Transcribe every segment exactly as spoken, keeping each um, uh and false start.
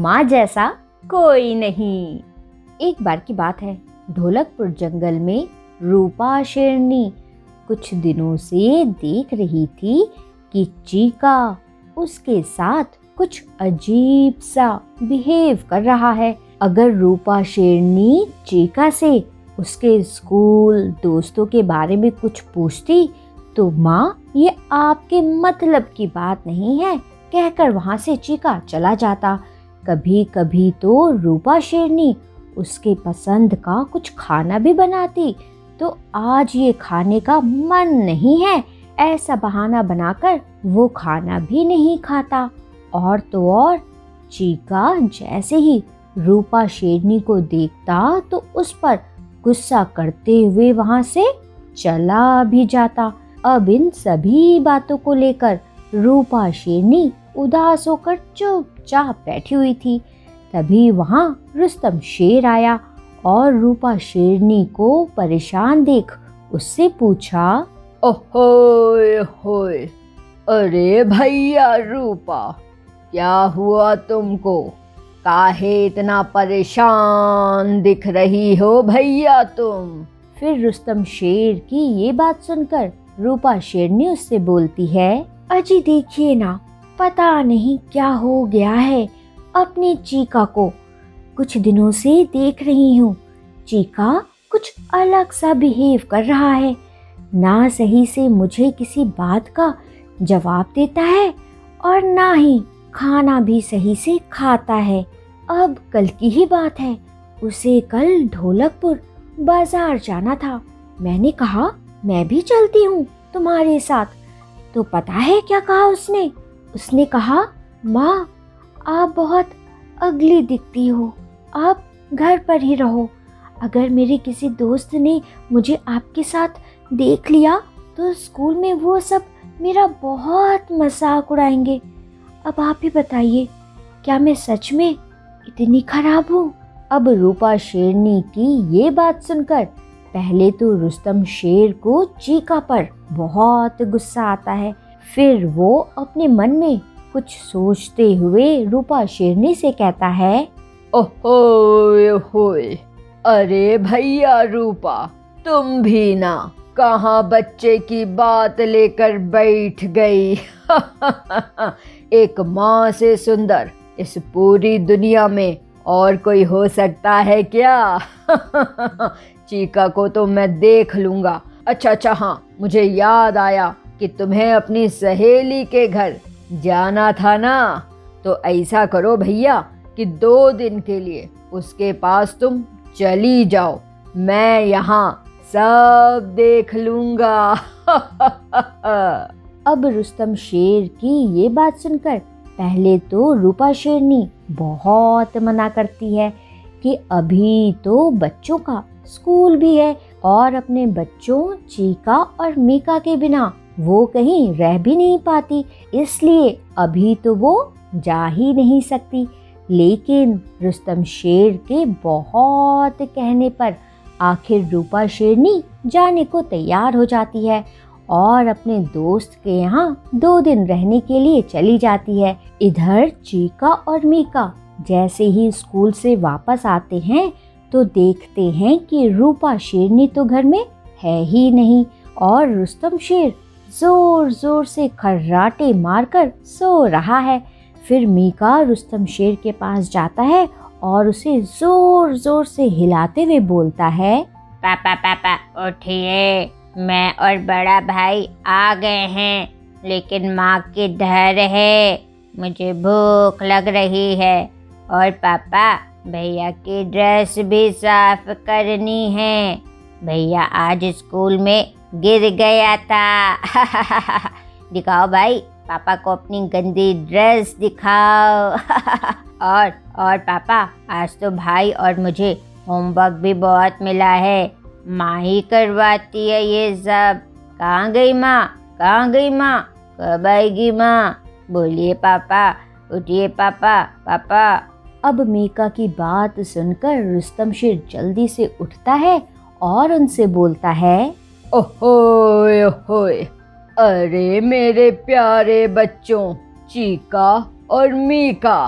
माँ जैसा कोई नहीं। एक बार की बात है, ढोलकपुर जंगल में रूपा शेरनी कुछ दिनों से देख रही थी कि चीका उसके साथ कुछ अजीब सा बिहेव कर रहा है। अगर रूपा शेरनी चीका से उसके स्कूल दोस्तों के बारे में कुछ पूछती तो माँ ये आपके मतलब की बात नहीं है कहकर वहाँ से चीका चला जाता। कभी कभी तो रूपा शेरनी उसके पसंद का कुछ खाना भी बनाती, तो आज ये खाने का मन नहीं है ऐसा बहाना बनाकर वो खाना भी नहीं खाता। और तो और चीका जैसे ही रूपा शेरनी को देखता तो उस पर गुस्सा करते हुए वहाँ से चला भी जाता। अब इन सभी बातों को लेकर रूपा शेरनी उदास होकर चुपचाप बैठी हुई थी। तभी वहाँ रुस्तम शेर आया और रूपा शेरनी को परेशान देख उससे पूछा, ओहोय होय, अरे भैया रूपा, क्या हुआ तुमको? काहे इतना परेशान दिख रही हो भैया तुम? फिर रुस्तम शेर की ये बात सुनकर रूपा शेरनी उससे बोलती है, अजी देखिए ना, पता नहीं क्या हो गया है, अपनी चीका को कुछ दिनों से देख रही हूँ। चीका कुछ अलग सा बिहेव कर रहा है, ना सही से मुझे किसी बात का जवाब देता है और ना ही खाना भी सही से खाता है। अब कल की ही बात है, उसे कल ढोलकपुर बाजार जाना था। मैंने कहा मैं भी चलती हूँ तुम्हारे साथ, तो पता है क्या कहा उसने? उसने कहा, माँ आप बहुत अगली दिखती हो, आप घर पर ही रहो। अगर मेरे किसी दोस्त ने मुझे आपके साथ देख लिया तो स्कूल में वो सब मेरा बहुत मजाक उड़ाएंगे। अब आप ही बताइए, क्या मैं सच में इतनी खराब हूँ? अब रूपा शेरनी की ये बात सुनकर पहले तो रुस्तम शेर को चीका पर बहुत गुस्सा आता है। फिर वो अपने मन में कुछ सोचते हुए रूपा शेरनी से कहता है, ओहोय होय, अरे भैया रूपा, तुम भी ना कहाँ बच्चे की बात लेकर बैठ गई। एक माँ से सुंदर इस पूरी दुनिया में और कोई हो सकता है क्या? चीका को तो मैं देख लूँगा। अच्छा अच्छा हाँ, मुझे याद आया कि तुम्हें अपनी सहेली के घर जाना था ना, तो ऐसा करो भैया कि दो दिन के लिए उसके पास तुम चली जाओ, मैं यहाँ सब देख लूँगा। अब रुस्तम शेर की ये बात सुनकर पहले तो रूपा शेरनी बहुत मना करती है कि अभी तो बच्चों का स्कूल भी है और अपने बच्चों चीका और मीका के बिना वो कहीं रह भी नहीं पाती, इसलिए अभी तो वो जा ही नहीं सकती। लेकिन रुस्तम शेर के बहुत कहने पर आखिर रूपा शेरनी जाने को तैयार हो जाती है और अपने दोस्त के यहाँ दो दिन रहने के लिए चली जाती है। इधर चीका और मीका जैसे ही स्कूल से वापस आते हैं तो देखते हैं कि रूपा शेरनी तो घर में है ही नहीं और रुस्तम शेर जोर जोर से खर्राटे मारकर सो रहा है। फिर मीका रुस्तम शेर के पास जाता है और उसे जोर जोर से हिलाते हुए बोलता है, पापा पापा उठिए, मैं और बड़ा भाई आ गए हैं, लेकिन माँ की धर है, मुझे भूख लग रही है और पापा भैया की ड्रेस भी साफ करनी है। भैया आज स्कूल में गिर गया था। दिखाओ भाई, पापा को अपनी गंदी ड्रेस दिखाओ। और और पापा, आज तो भाई और मुझे होमवर्क भी बहुत मिला है, माँ ही करवाती है ये सब। कहाँ गई माँ, कहाँ गई माँ, कब आएगी माँ? बोलिए पापा, उठिए पापा, पापा। अब मीका की बात सुनकर रुस्तम शेर जल्दी से उठता है और उनसे बोलता है, ओहोए ओहोए, अरे मेरे प्यारे बच्चों चीका और मीका,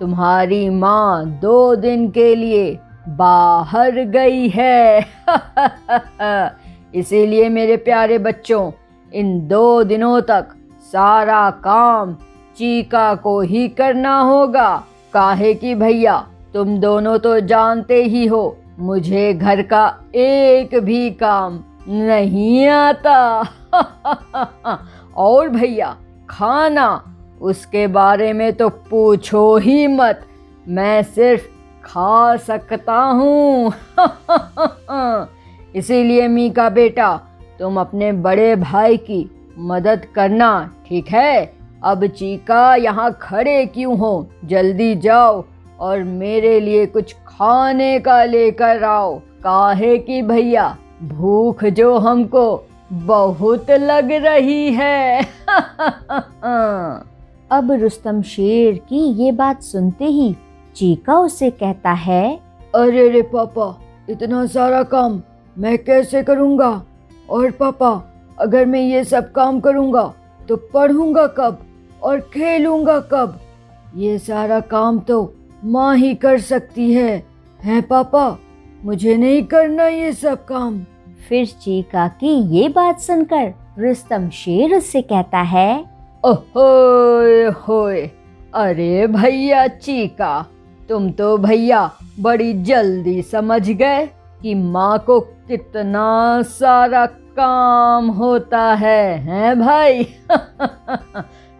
तुम्हारी माँ दो दिन के लिए बाहर गई है। इसीलिए मेरे प्यारे बच्चों, इन दो दिनों तक सारा काम चीका को ही करना होगा। काहे कि भैया, तुम दोनों तो जानते ही हो, मुझे घर का एक भी काम नहीं आता। और भैया, खाना, उसके बारे में तो पूछो ही मत, मैं सिर्फ खा सकता हूँ। इसीलिए मीका बेटा, तुम अपने बड़े भाई की मदद करना, ठीक है? अब चीका, यहाँ खड़े क्यों हो, जल्दी जाओ और मेरे लिए कुछ खाने का लेकर आओ। काहे कि भैया, भूख जो हमको बहुत लग रही है। अब रुस्तम शेर की ये बात सुनते ही चीका उसे कहता है, अरे रे पापा, इतना सारा काम मैं कैसे करूँगा? और पापा, अगर मैं ये सब काम करूँगा तो पढ़ूँगा कब और खेलूँगा कब? ये सारा काम तो माँ ही कर सकती है, हैं पापा? मुझे नहीं करना ये सब काम। फिर चीका की ये बात सुनकर रुस्तम शेर उससे कहता है, ओहोए होए, अरे भैया चीका, तुम तो भैया बड़ी जल्दी समझ गए कि माँ को कितना सारा काम होता है, हैं भाई?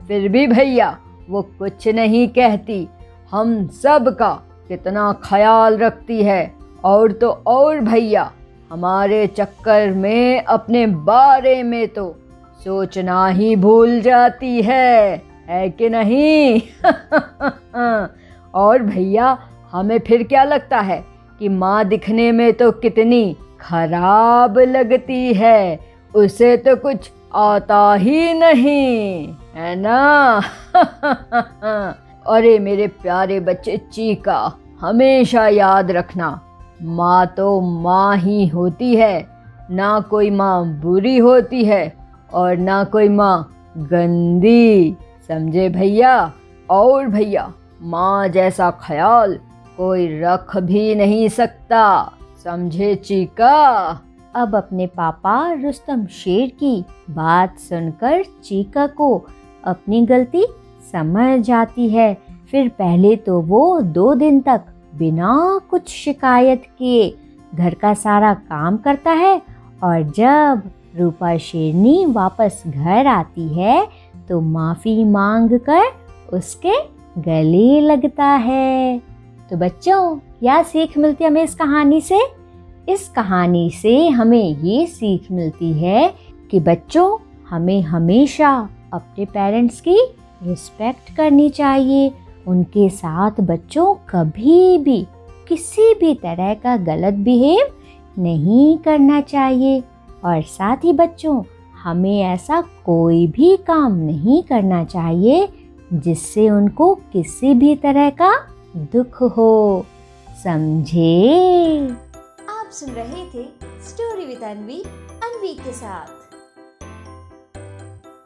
फिर भी भैया, वो कुछ नहीं कहती, हम सब का कितना ख्याल रखती है। और तो और भैया, हमारे चक्कर में अपने बारे में तो सोचना ही भूल जाती है, है कि नहीं? और भैया, हमें फिर क्या लगता है कि माँ दिखने में तो कितनी खराब लगती है, उसे तो कुछ आता ही नहीं, है ना? अरे मेरे प्यारे बच्चे चीका, हमेशा याद रखना, माँ तो माँ ही होती है, ना कोई माँ बुरी होती है और ना कोई माँ गंदी, समझे भैया? और भैया, माँ जैसा ख्याल कोई रख भी नहीं सकता, समझे चीका? अब अपने पापा रुस्तम शेर की बात सुनकर चीका को अपनी गलती समझ आती है। फिर पहले तो वो दो दिन तक बिना कुछ शिकायत किए घर का सारा काम करता है, और जब रूपा शेरनी वापस घर आती है तो माफ़ी मांग कर उसके गले लगता है। तो बच्चों, क्या सीख मिलती है हमें इस कहानी से? इस कहानी से हमें ये सीख मिलती है कि बच्चों, हमें हमेशा अपने पेरेंट्स की रिस्पेक्ट करनी चाहिए। उनके साथ बच्चों कभी भी किसी भी तरह का गलत बिहेव नहीं करना चाहिए, और साथ ही बच्चों, हमें ऐसा कोई भी काम नहीं करना चाहिए जिससे उनको किसी भी तरह का दुख हो, समझे? आप सुन रहे थे स्टोरी विद अनवी, अनवी के साथ।